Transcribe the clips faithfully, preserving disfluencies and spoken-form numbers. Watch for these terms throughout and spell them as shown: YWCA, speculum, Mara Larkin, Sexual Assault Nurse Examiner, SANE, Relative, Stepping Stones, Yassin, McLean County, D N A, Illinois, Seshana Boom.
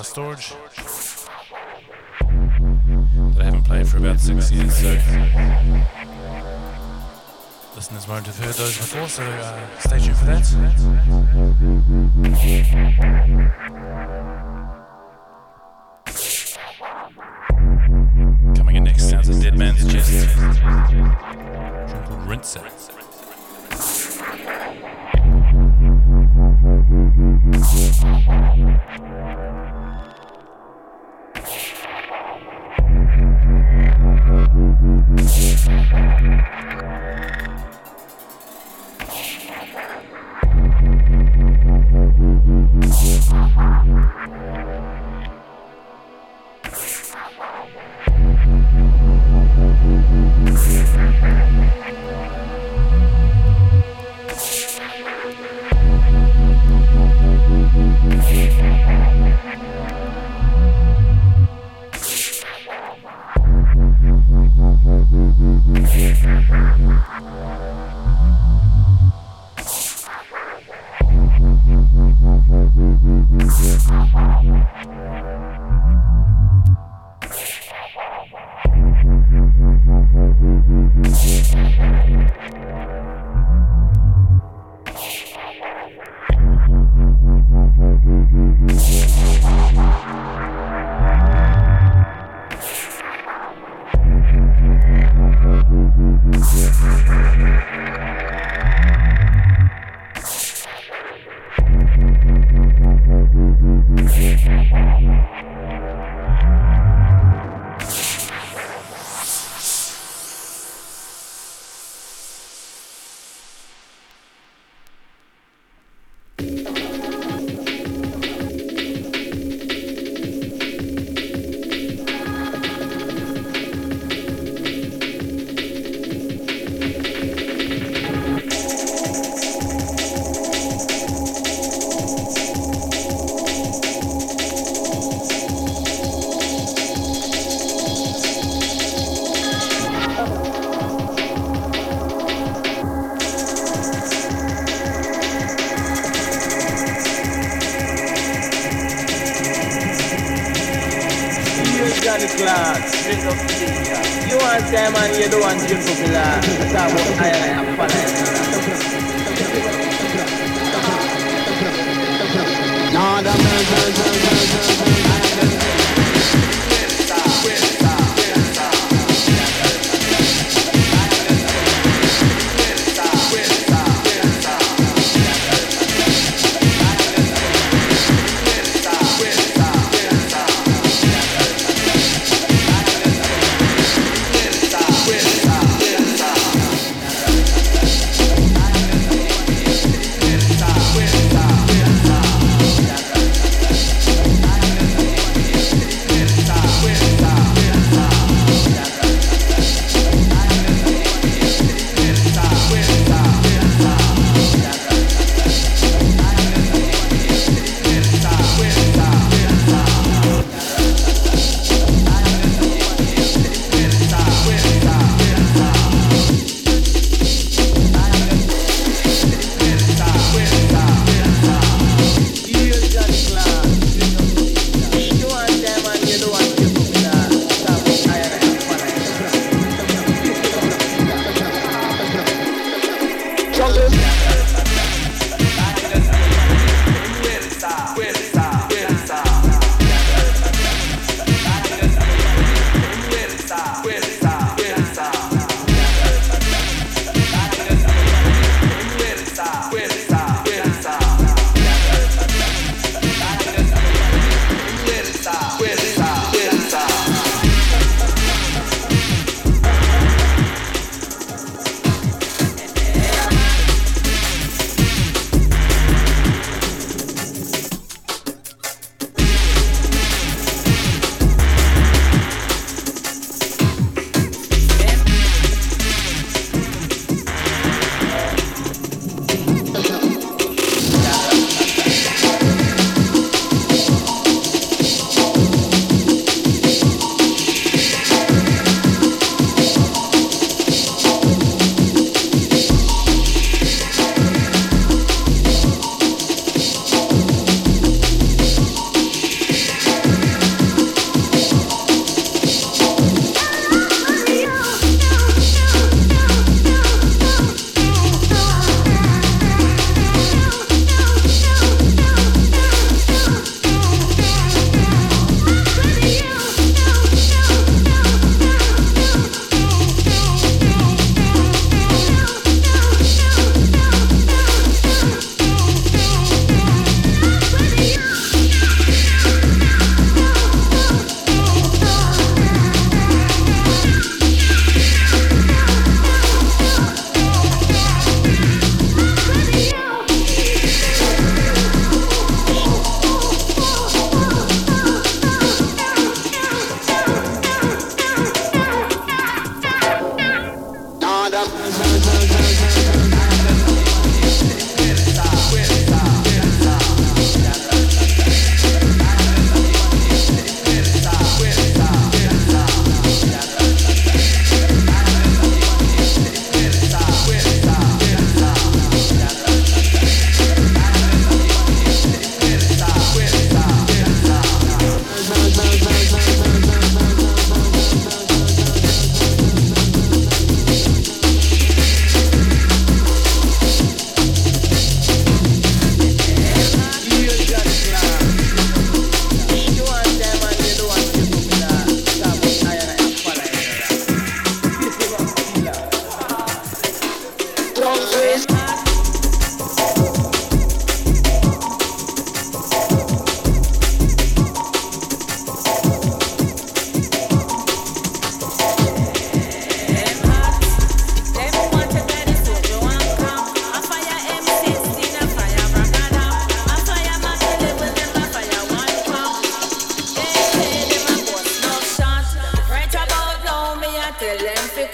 Storage that I haven't played for about six years, so listeners won't have heard those before, so uh, stay tuned for that. Coming in next sounds of Dead Man's Chest, a song called Rinse It.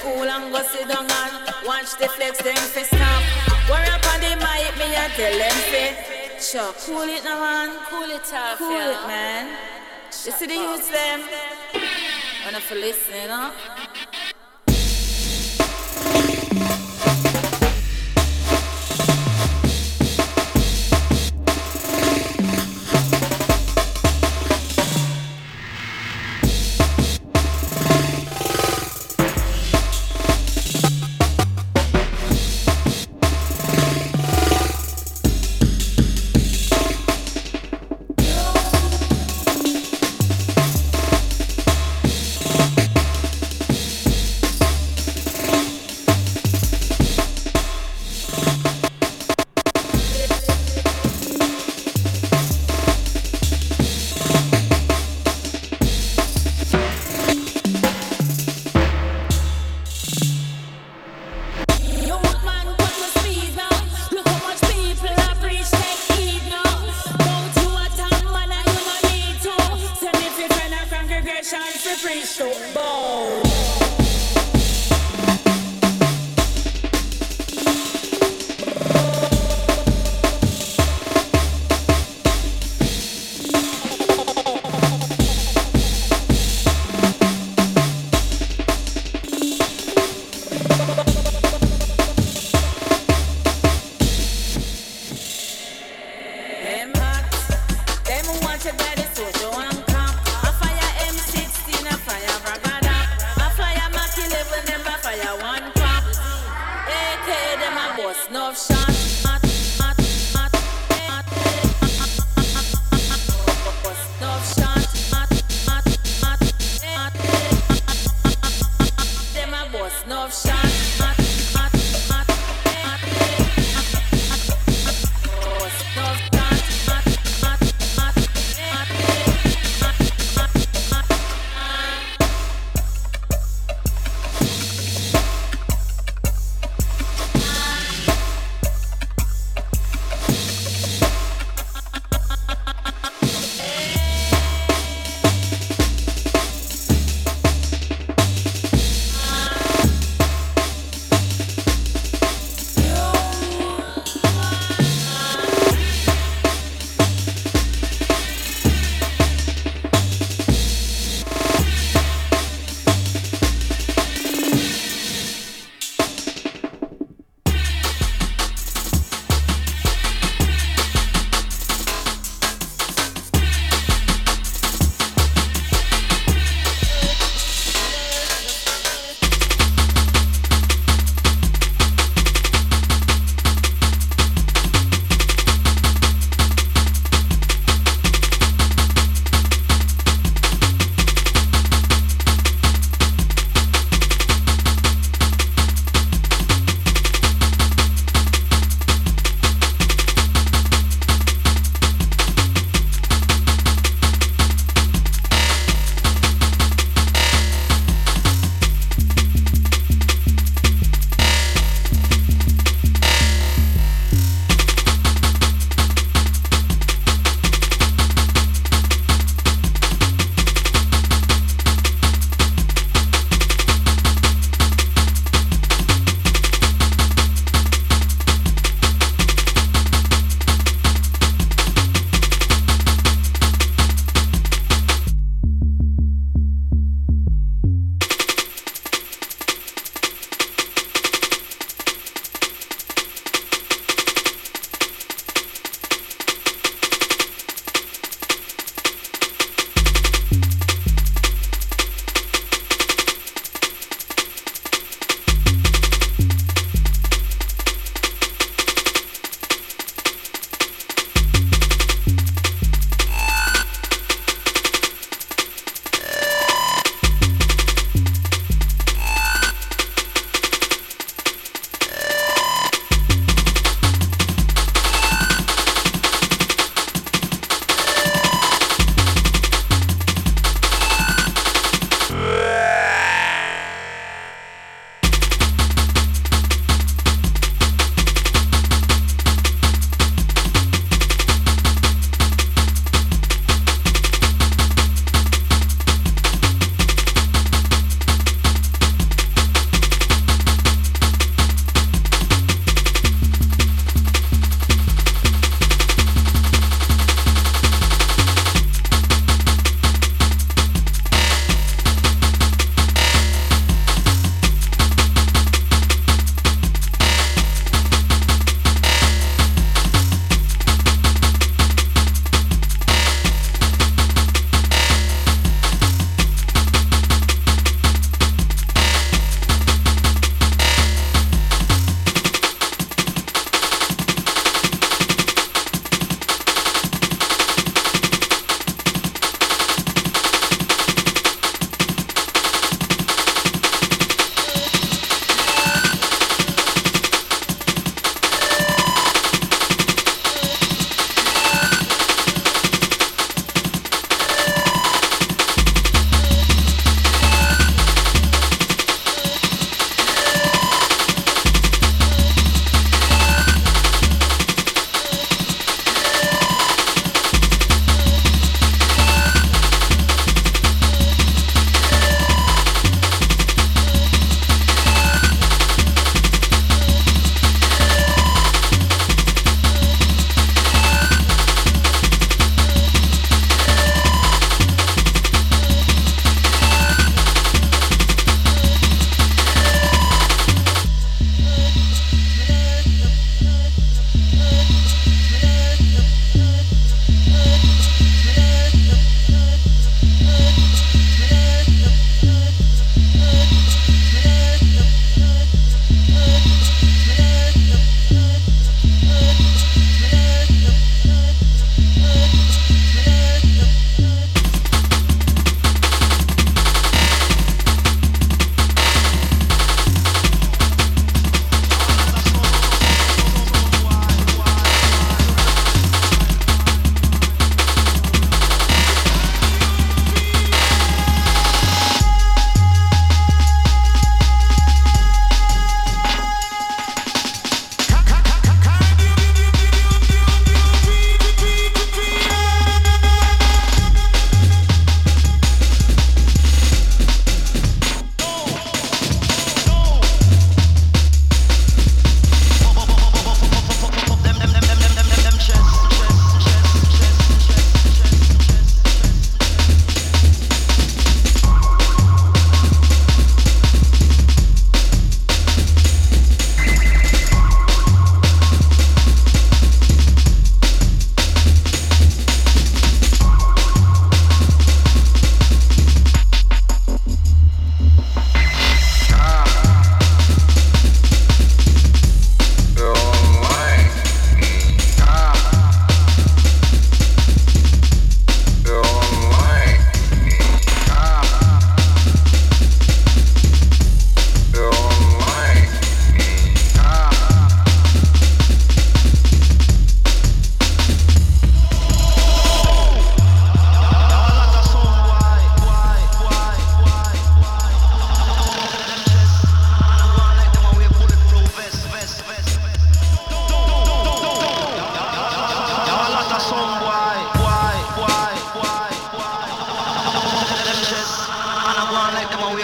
cool and go sit down and watch the flex them fi snap. Worry about the mic, me a tell them fi. Sure, cool it now, man. Cool it off, cool yeah. it, man. You see the youths them. Wanna fi listen, you know?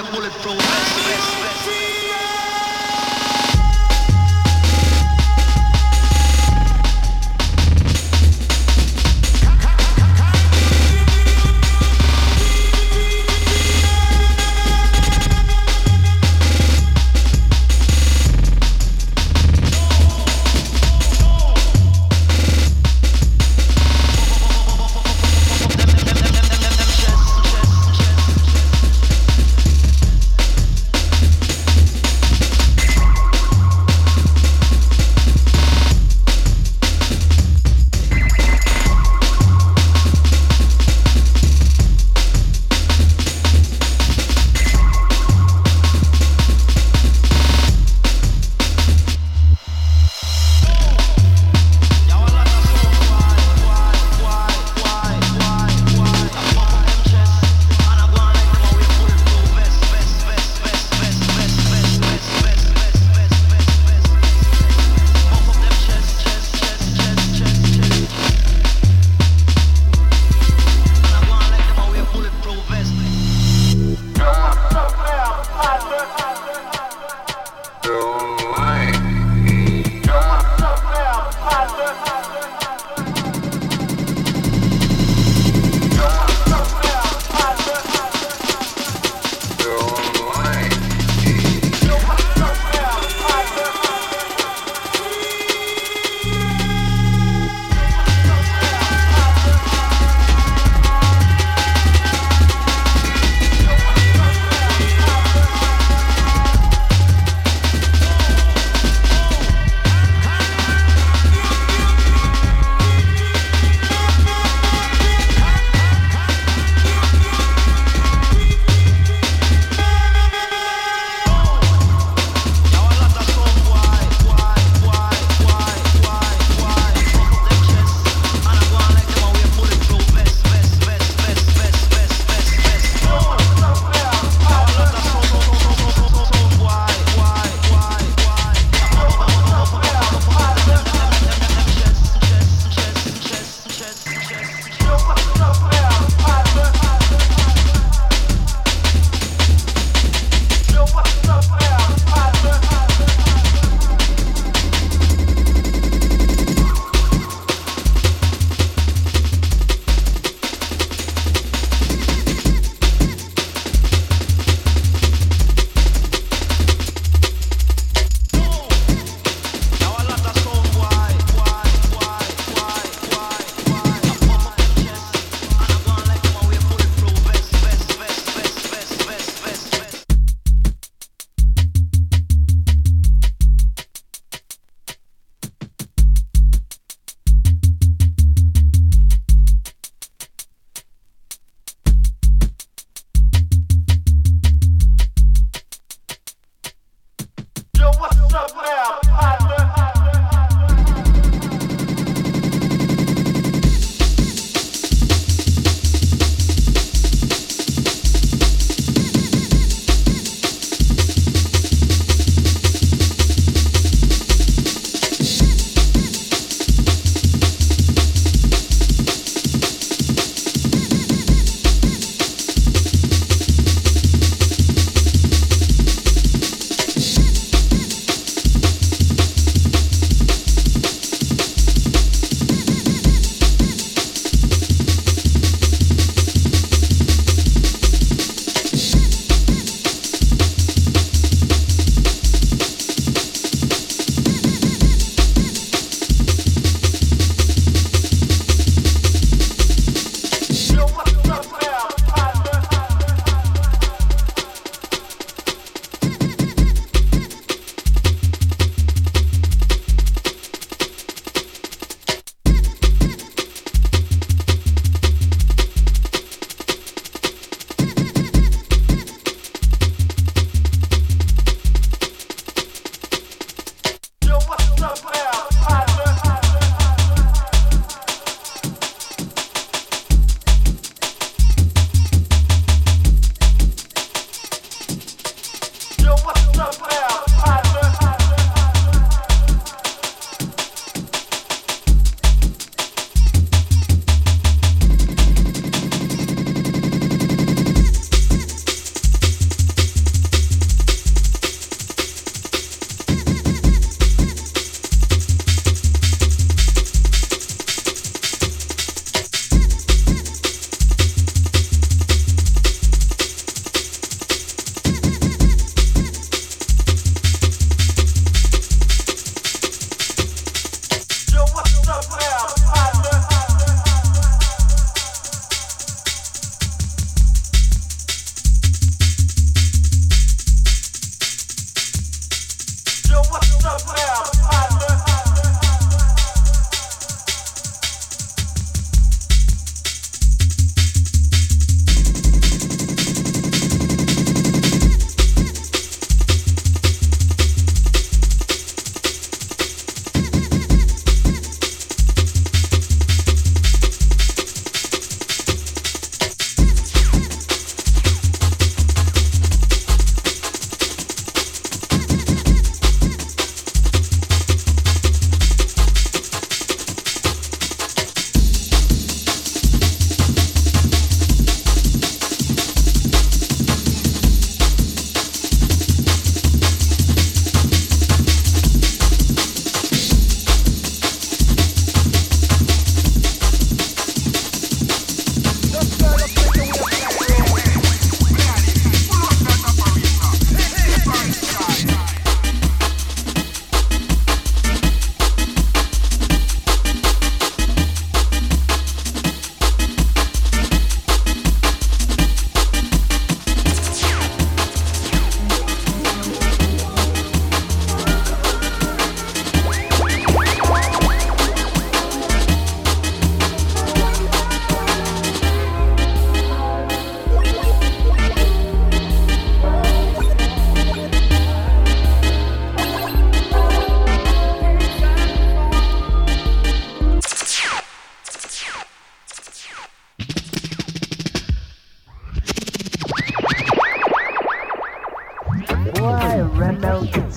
your bulletproof vest.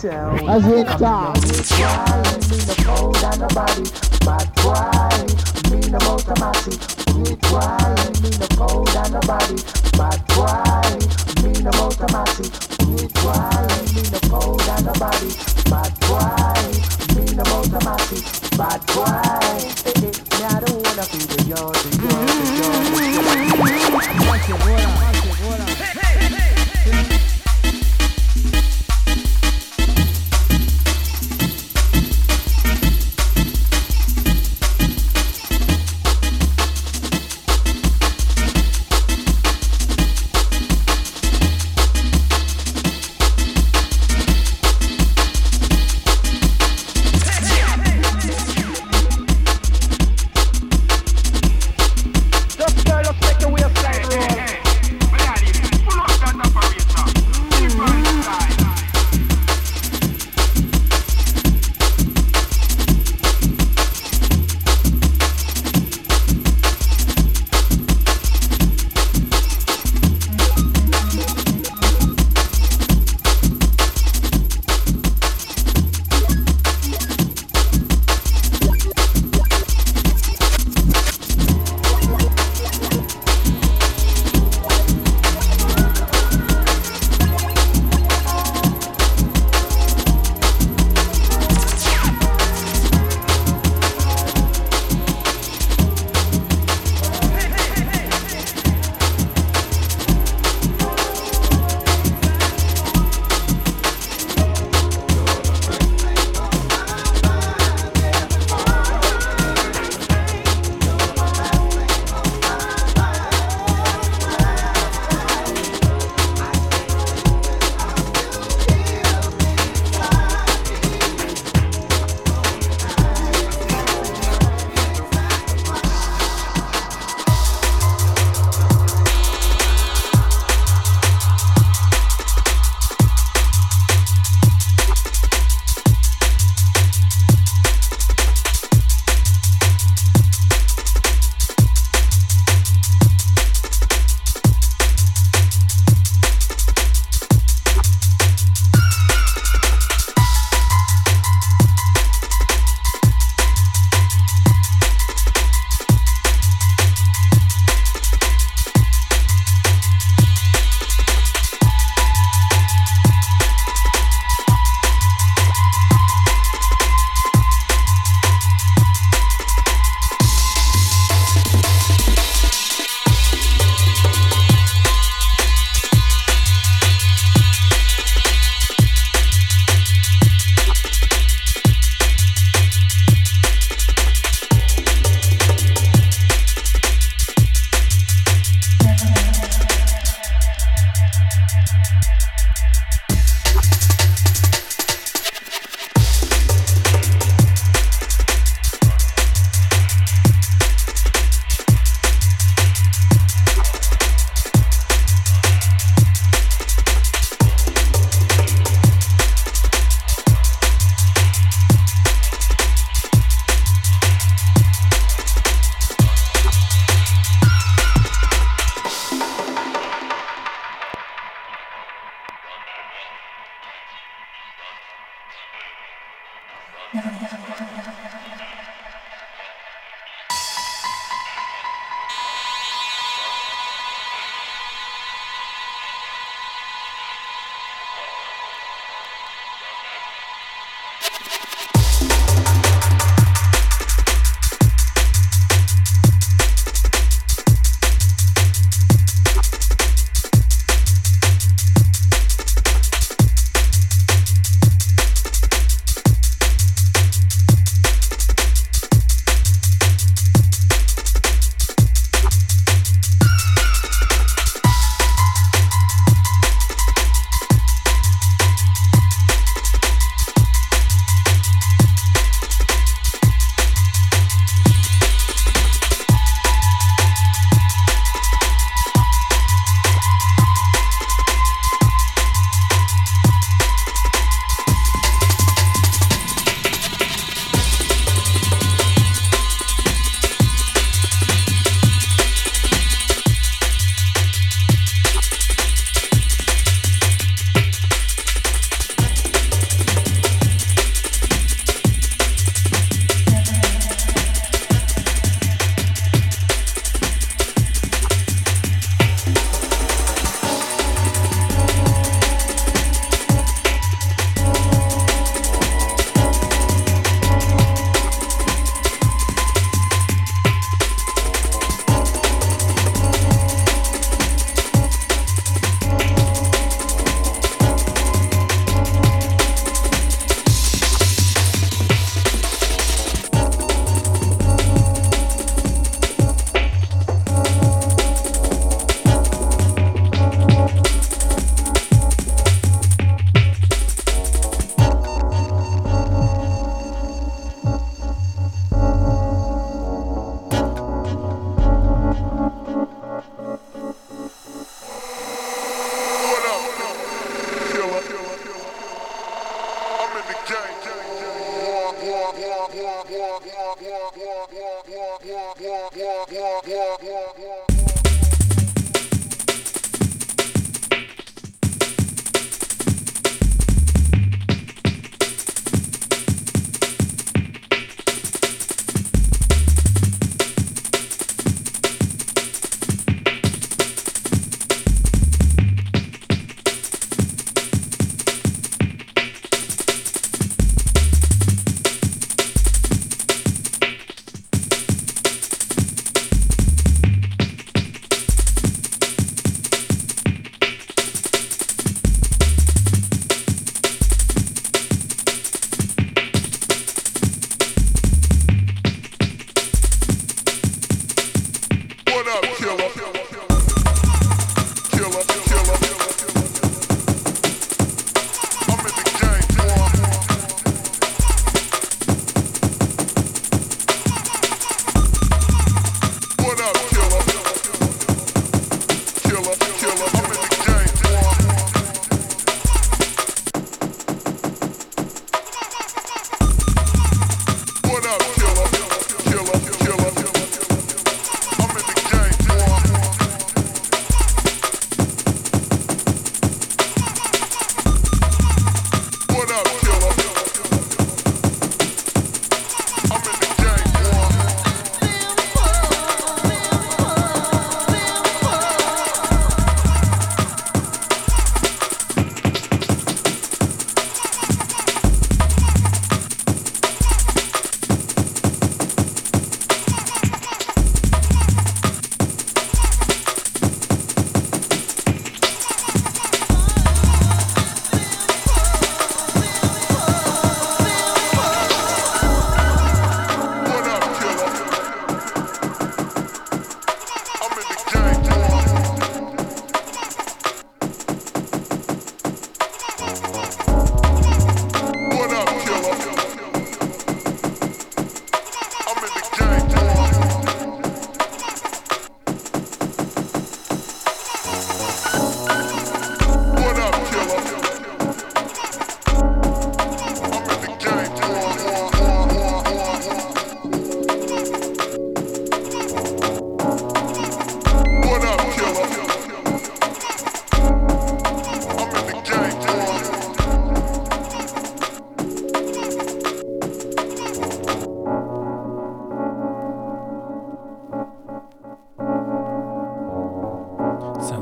yourself. As we talk. Just girl, let's take away a side road.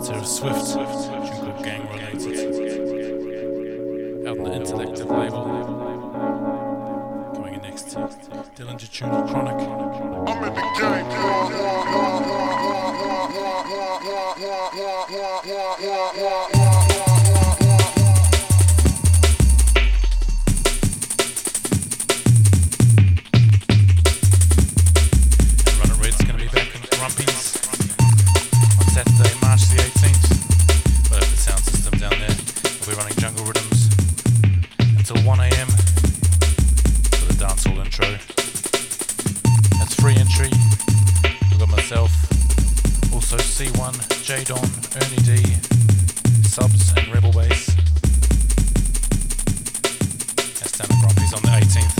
Sarah Swift, Jungle Gang related. Out on the Intellective label. Coming in next, Dillinger Tune Chronic. I'm in the game. Runner Red's going to be back in Grumpy's on Saturday, March the eighteenth. We'll have the sound system down there. We'll be running jungle rhythms until one a.m. for the dancehall intro. That's free entry. I've got myself, also C one, J-Don, Ernie D, Subs and Rebel Bass. That's down at Grumpy's on the eighteenth.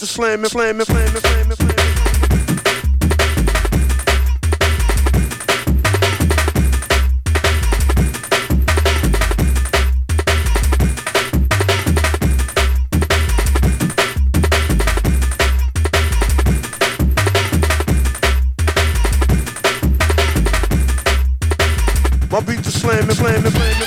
Slam it, slam it, slam it, slam it, slam it. My beat to slam it, slam it, slam it.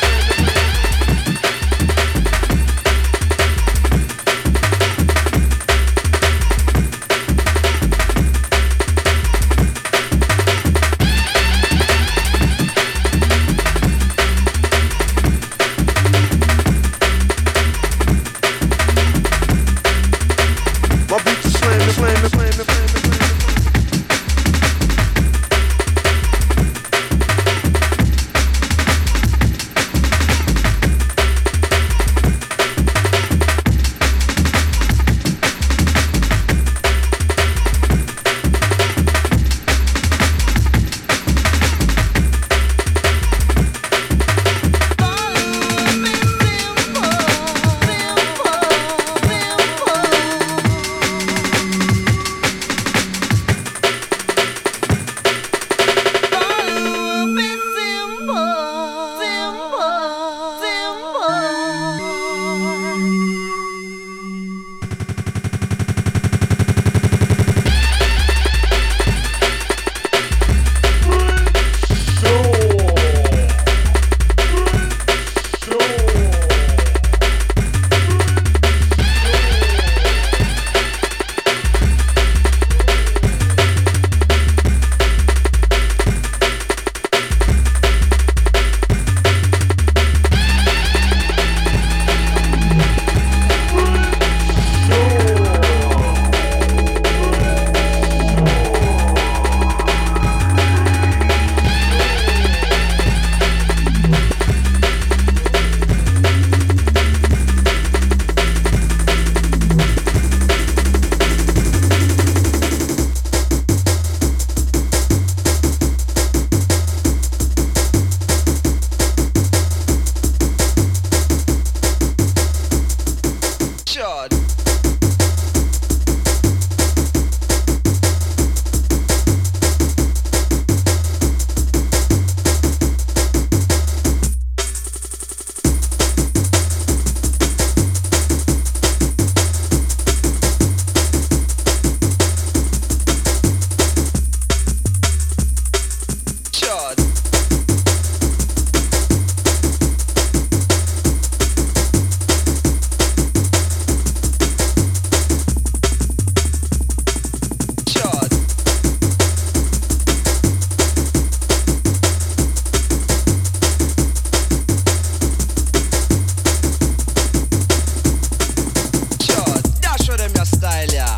style.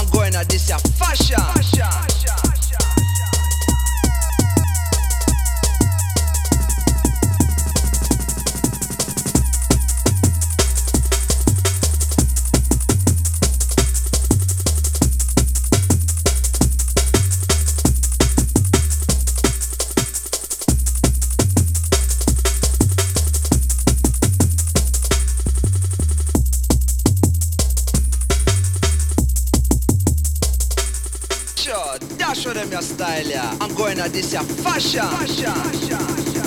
I'm going at this ya fashion. Show them your style, yeah. I'm going at this, yeah. Fashion. Fashion. Fashion.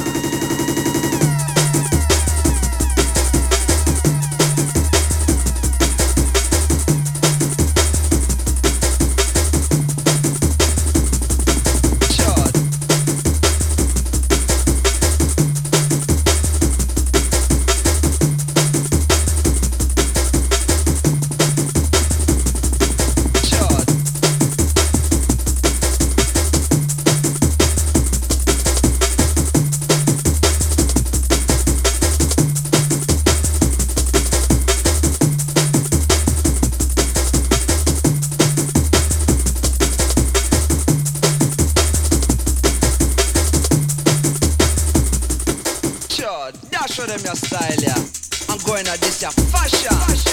Show them your style, yeah. I'm going at this, yeah. Fashion. Fashion.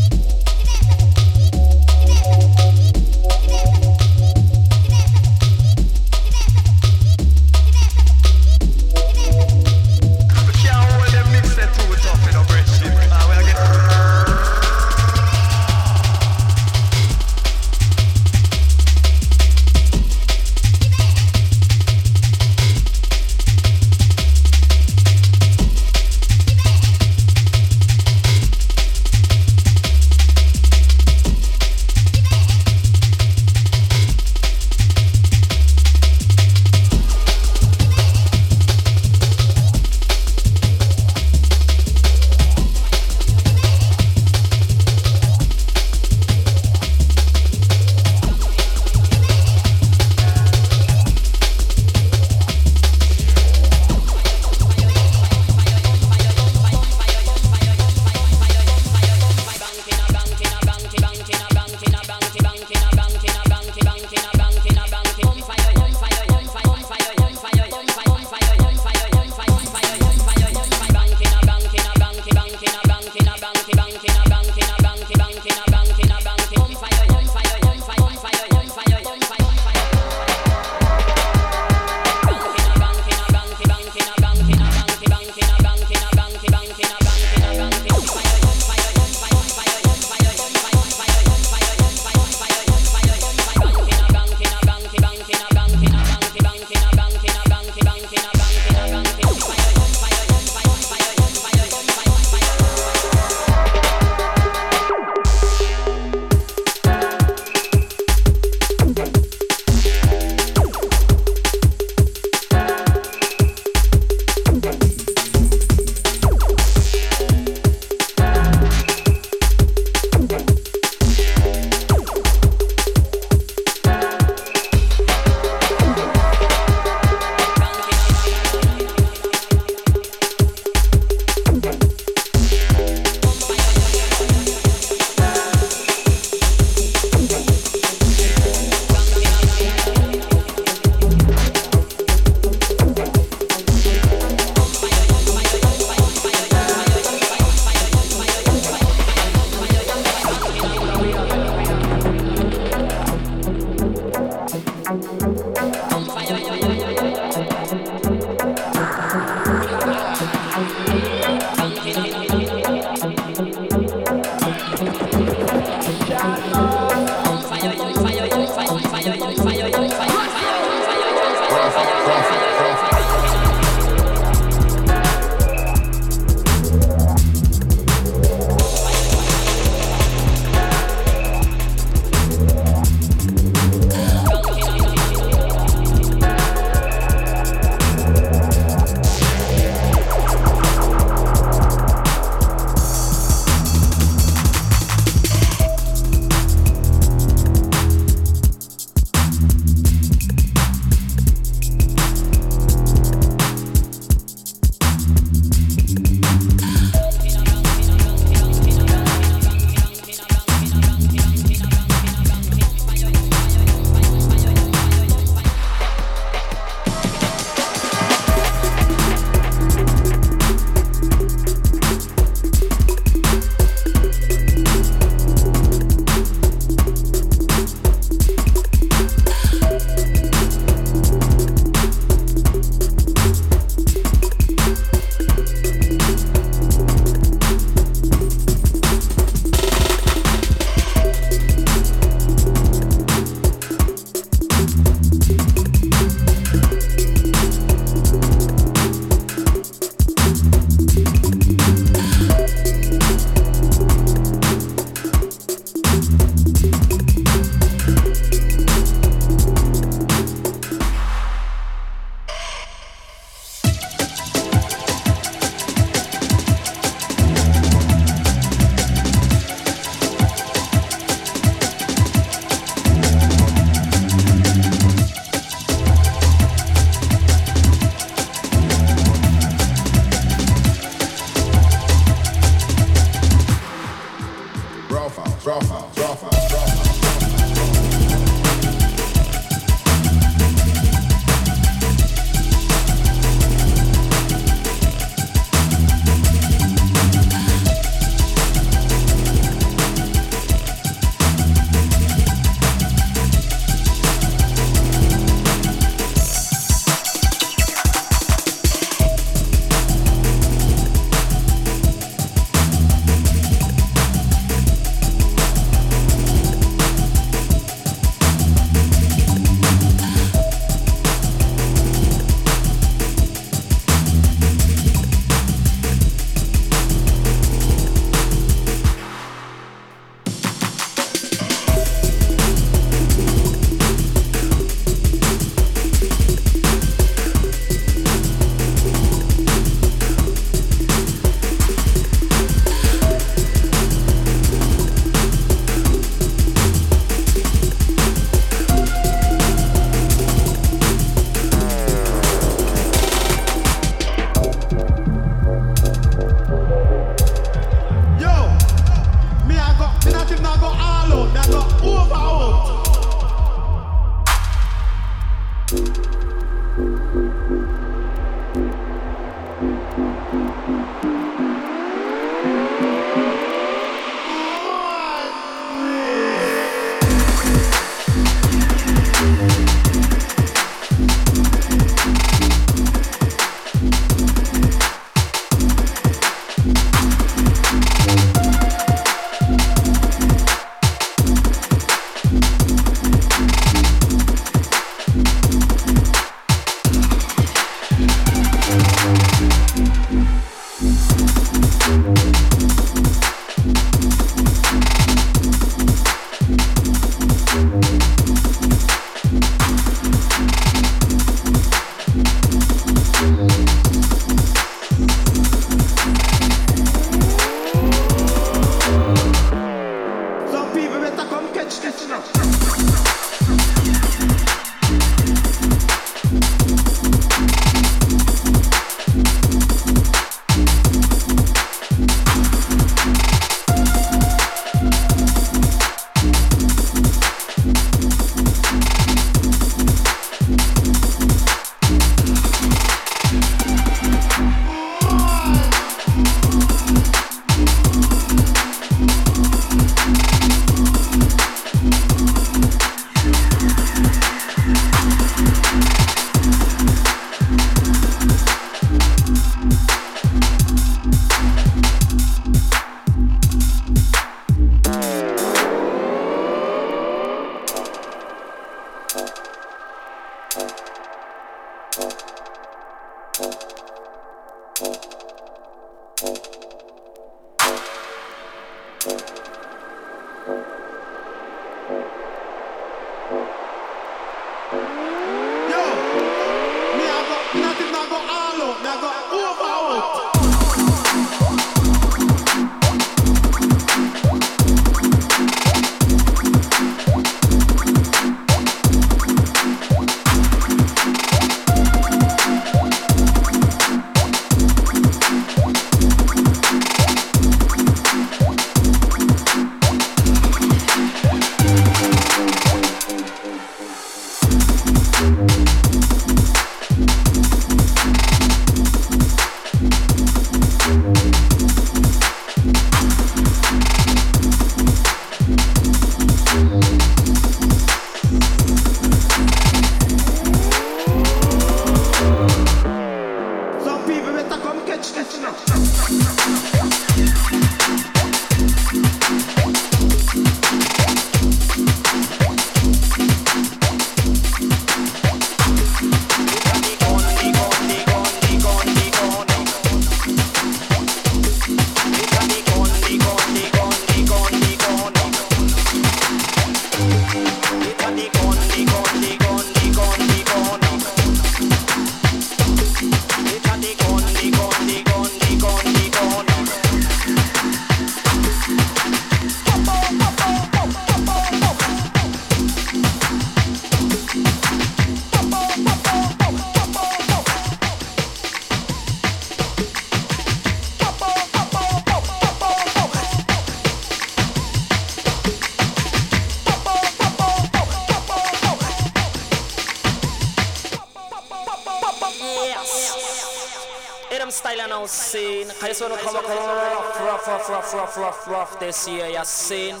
I just want to come up rough, rough, rough, rough, rough, rough, rough this year, Yassin.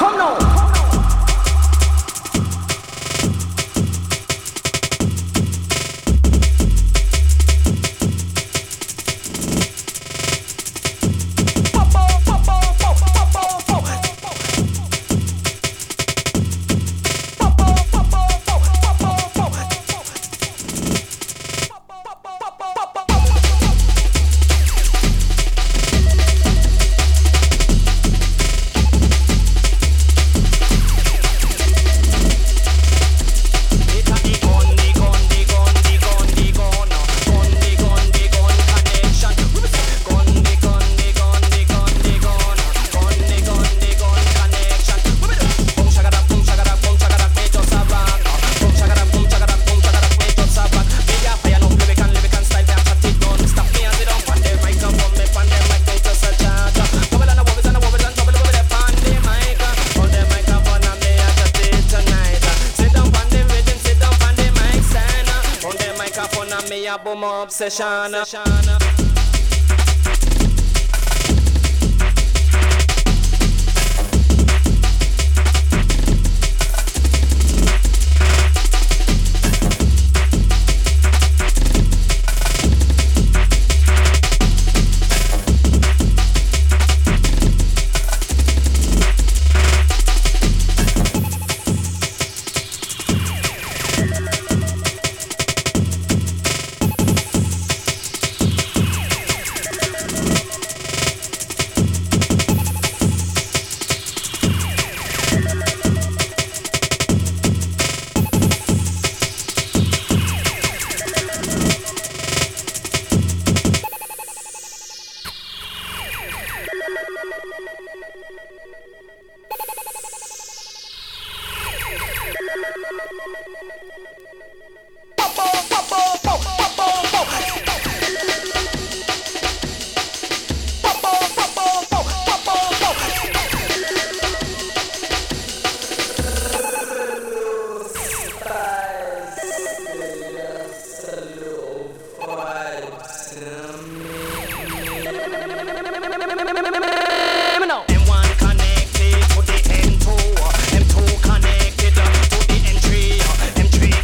Come now! Seshana Boom, Seshana. Seshana. Connected up to the entry, entry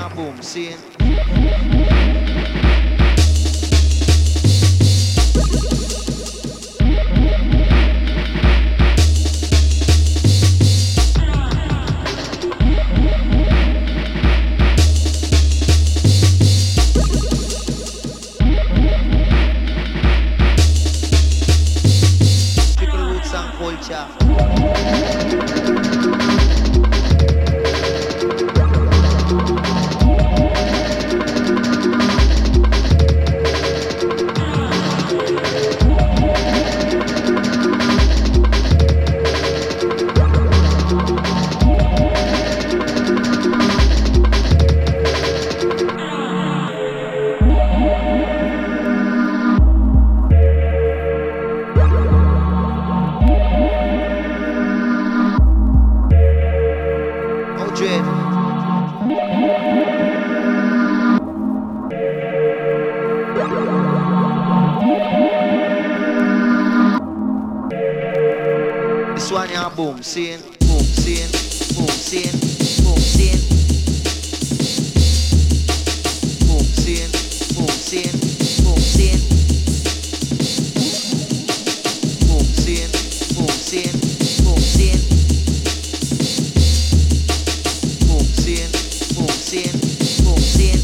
Seshana Boom, see it? Boom, sin, boom, sin, boom, sin, boom, sin, boom, sin, boom, sin, boom, sin, boom, sin, boom, sin, boom, sin, boom, sin, boom, sin, boom, sin.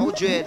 Oh, dread.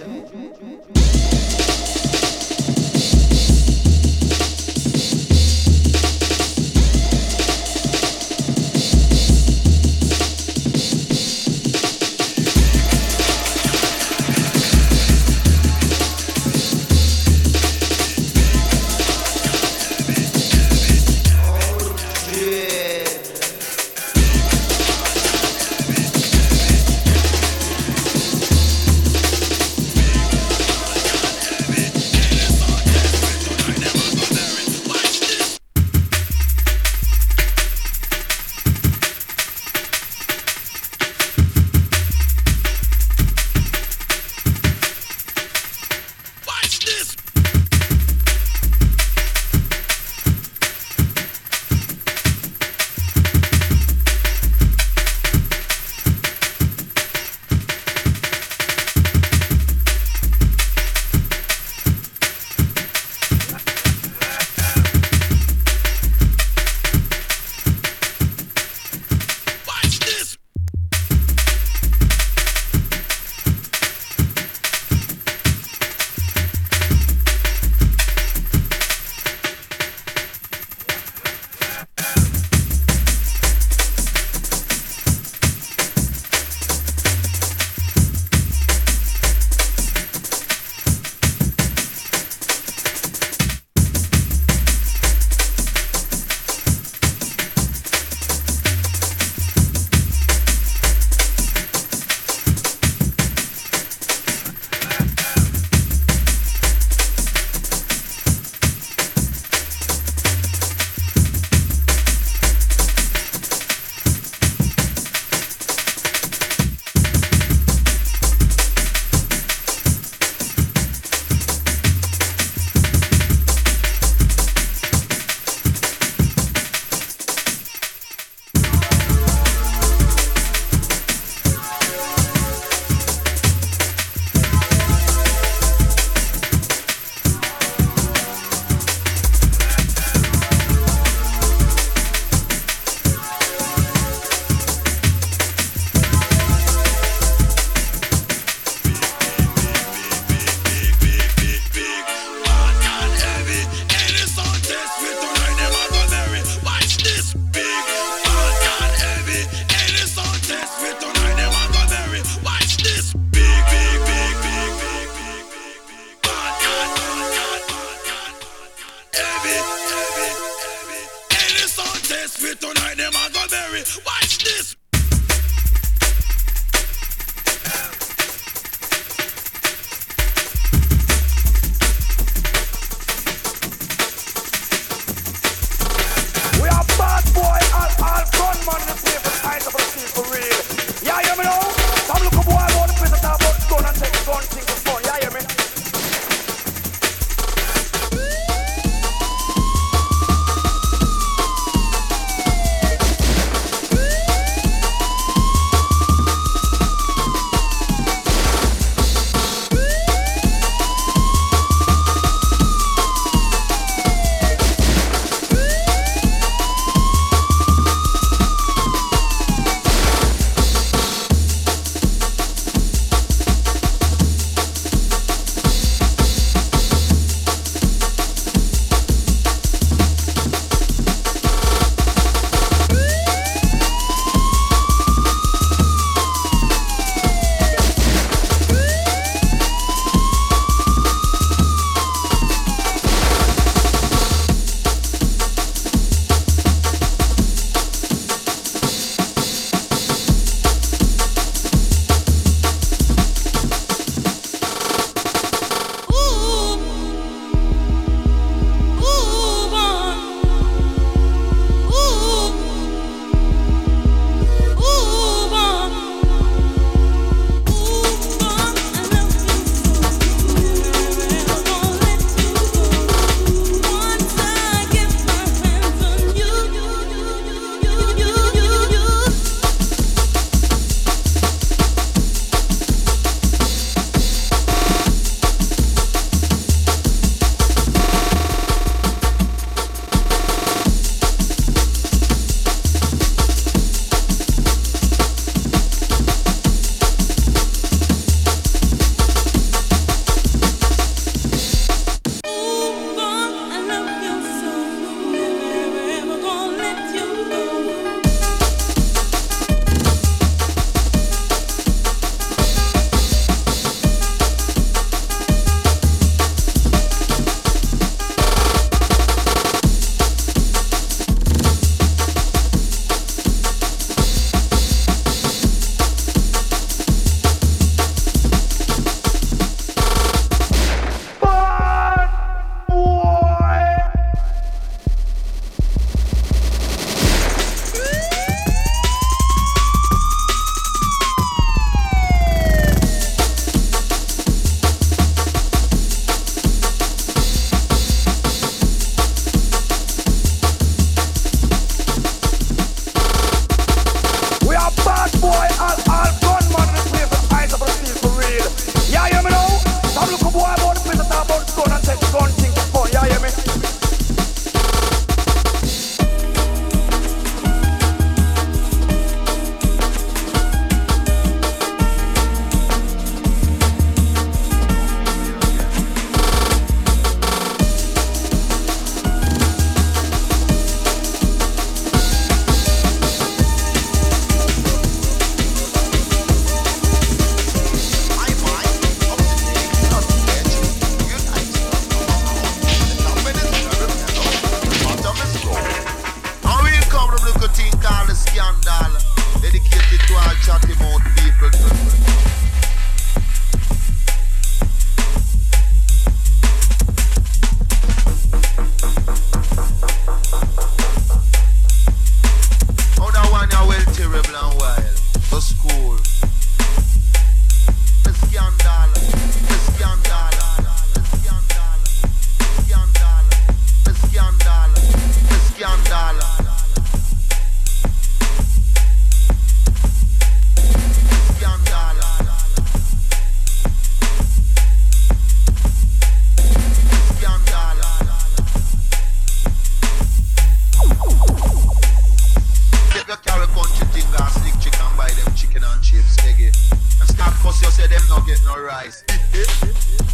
them not get no rise. This one,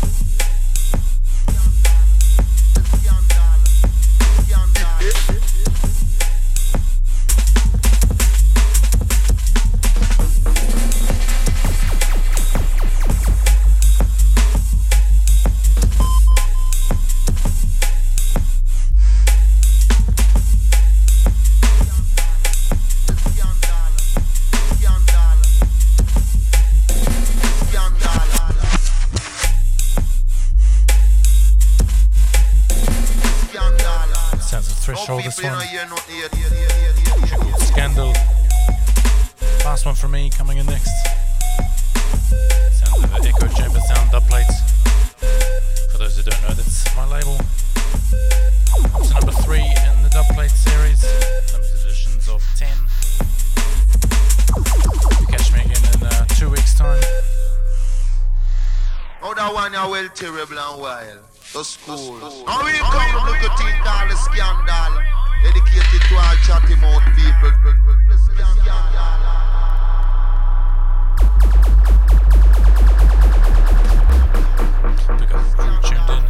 Scandal. Last one for me, coming in next. Sounds of an echo chamber sound dub plate. For those who don't know, that's my label. It's number three in the dub plate series, limited editions of ten. You catch me again in uh, two weeks' time. Oh, that one, I will terrible and wild. The school. Now we come look at it, all the scandal. Dedicated to our chatty mouth people. Look at who tuned in.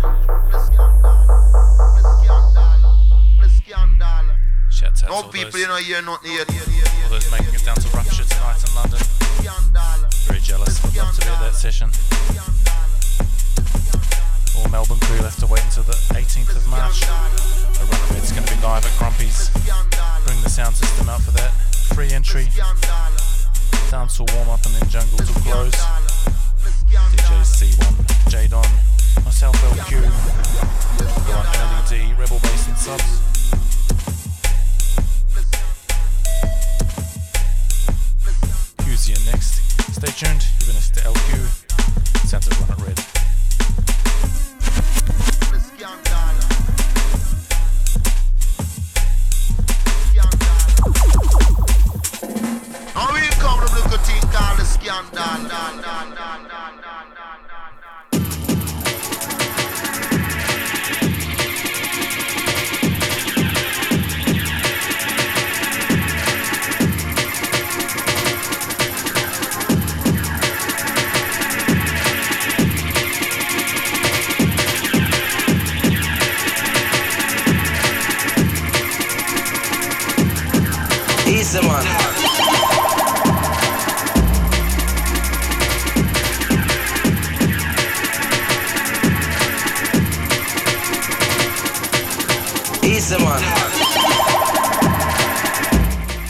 Shouts out no all people, those. You know, you're not here. All those making it down to Rupture tonight in London. Very jealous. Would love to be at that session. All Melbourne crew left to wait until the eighteenth of March. A run of it's going to be live at Grumpy's. Bring the sound system out for that. Free entry. Dance will warm up and then jungle to close. D J C one, J Don, myself L Q, L E D, Rebel Bass and Subs. Q's here next. Stay tuned. You've been listening to L Q. Sounds of Run It Red. Easy man.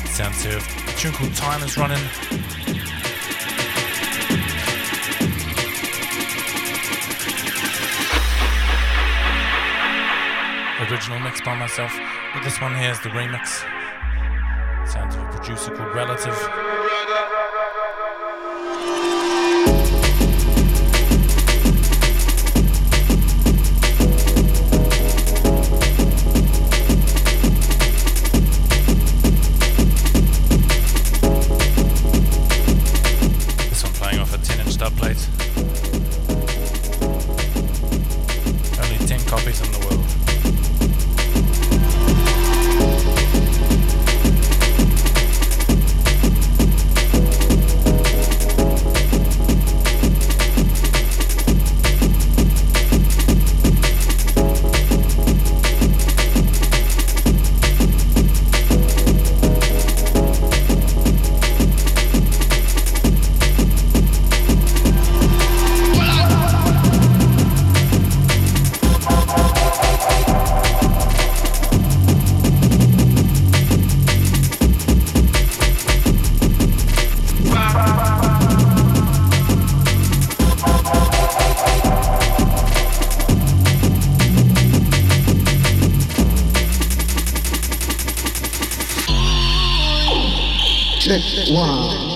Sounds here. A tune called Time is Running. Original mix by myself, but this one here is the remix. Sounds of a producer called Relative. Wow.